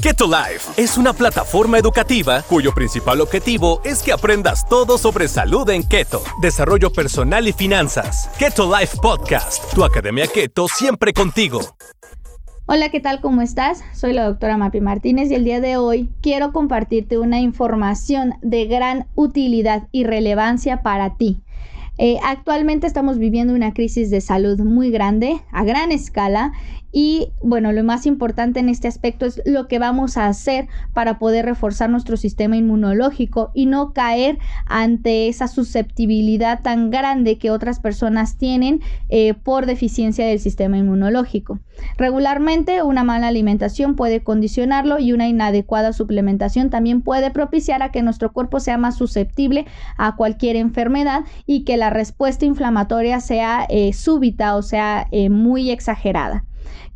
Keto Life es una plataforma educativa cuyo principal objetivo es que aprendas todo sobre salud en keto, desarrollo personal y finanzas. Keto Life Podcast, tu academia keto siempre contigo. Hola, ¿qué tal? ¿Cómo estás? Soy la doctora Mapi Martínez y el día de hoy quiero compartirte una información de gran utilidad y relevancia para ti. Actualmente estamos viviendo una crisis de salud muy grande, a gran escala, y bueno, lo más importante en este aspecto es lo que vamos a hacer para poder reforzar nuestro sistema inmunológico y no caer ante esa susceptibilidad tan grande que otras personas tienen por deficiencia del sistema inmunológico. Regularmente una mala alimentación puede condicionarlo y una inadecuada suplementación también puede propiciar a que nuestro cuerpo sea más susceptible a cualquier enfermedad y que la respuesta inflamatoria sea súbita o sea muy exagerada.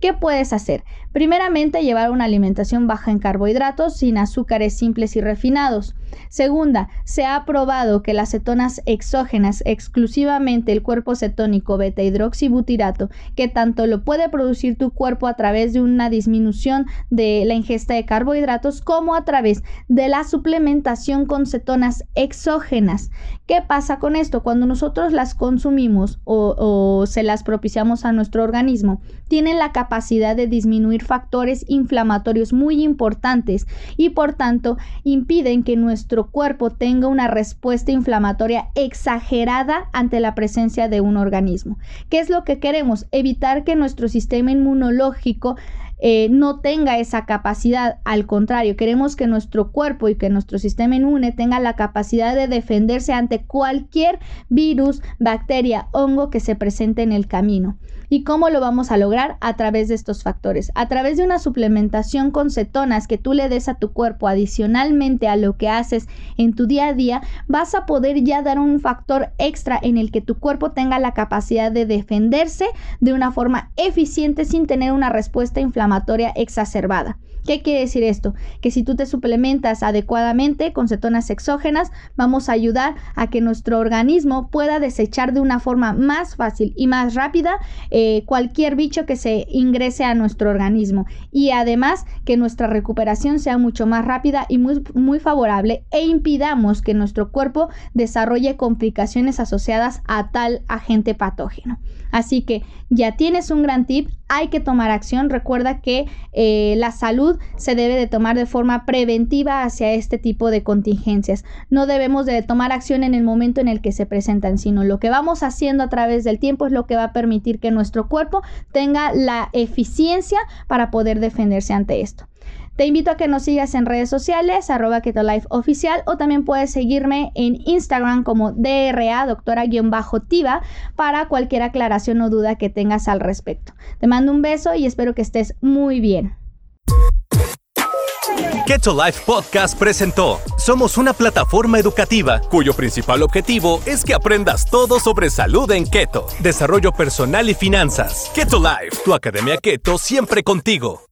¿Qué puedes hacer? Primeramente, llevar una alimentación baja en carbohidratos, sin azúcares simples y refinados. Segunda, se ha probado que las cetonas exógenas, exclusivamente el cuerpo cetónico beta-hidroxibutirato, que tanto lo puede producir tu cuerpo a través de una disminución de la ingesta de carbohidratos como a través de la suplementación con cetonas exógenas. ¿Qué pasa con esto? Cuando nosotros las consumimos o se las propiciamos a nuestro organismo, tienen la capacidad de disminuir factores inflamatorios muy importantes y por tanto impiden que nuestro cuerpo tenga una respuesta inflamatoria exagerada ante la presencia de un organismo. ¿Qué es lo que queremos? Evitar que nuestro sistema inmunológico no tenga esa capacidad. Al contrario, queremos que nuestro cuerpo y que nuestro sistema inmune tenga la capacidad de defenderse ante cualquier virus, bacteria, hongo que se presente en el camino. ¿Y cómo lo vamos a lograr? A través de estos factores, a través de una suplementación con cetonas que tú le des a tu cuerpo adicionalmente a lo que haces en tu día a día, vas a poder ya dar un factor extra en el que tu cuerpo tenga la capacidad de defenderse de una forma eficiente sin tener una respuesta inflamatoria exacerbada. ¿Qué quiere decir esto? Que si tú te suplementas adecuadamente con cetonas exógenas, vamos a ayudar a que nuestro organismo pueda desechar de una forma más fácil y más rápida cualquier bicho que se ingrese a nuestro organismo, y además que nuestra recuperación sea mucho más rápida y muy favorable, e impidamos que nuestro cuerpo desarrolle complicaciones asociadas a tal agente patógeno. Así que ya tienes un gran tip, hay que tomar acción. Recuerda que la salud se debe de tomar de forma preventiva hacia este tipo de contingencias. No debemos de tomar acción en el momento en el que se presentan, sino lo que vamos haciendo a través del tiempo es lo que va a permitir que nuestro cuerpo tenga la eficiencia para poder defenderse ante esto. Te invito a que nos sigas en redes sociales, @KetoLifeOficial, o también puedes seguirme en Instagram como DRA doctora-Tiva para cualquier aclaración o duda que tengas al respecto. Te mando un beso y espero que estés muy bien. Keto Life Podcast presentó: somos una plataforma educativa cuyo principal objetivo es que aprendas todo sobre salud en keto, desarrollo personal y finanzas. Keto Life, tu academia keto siempre contigo.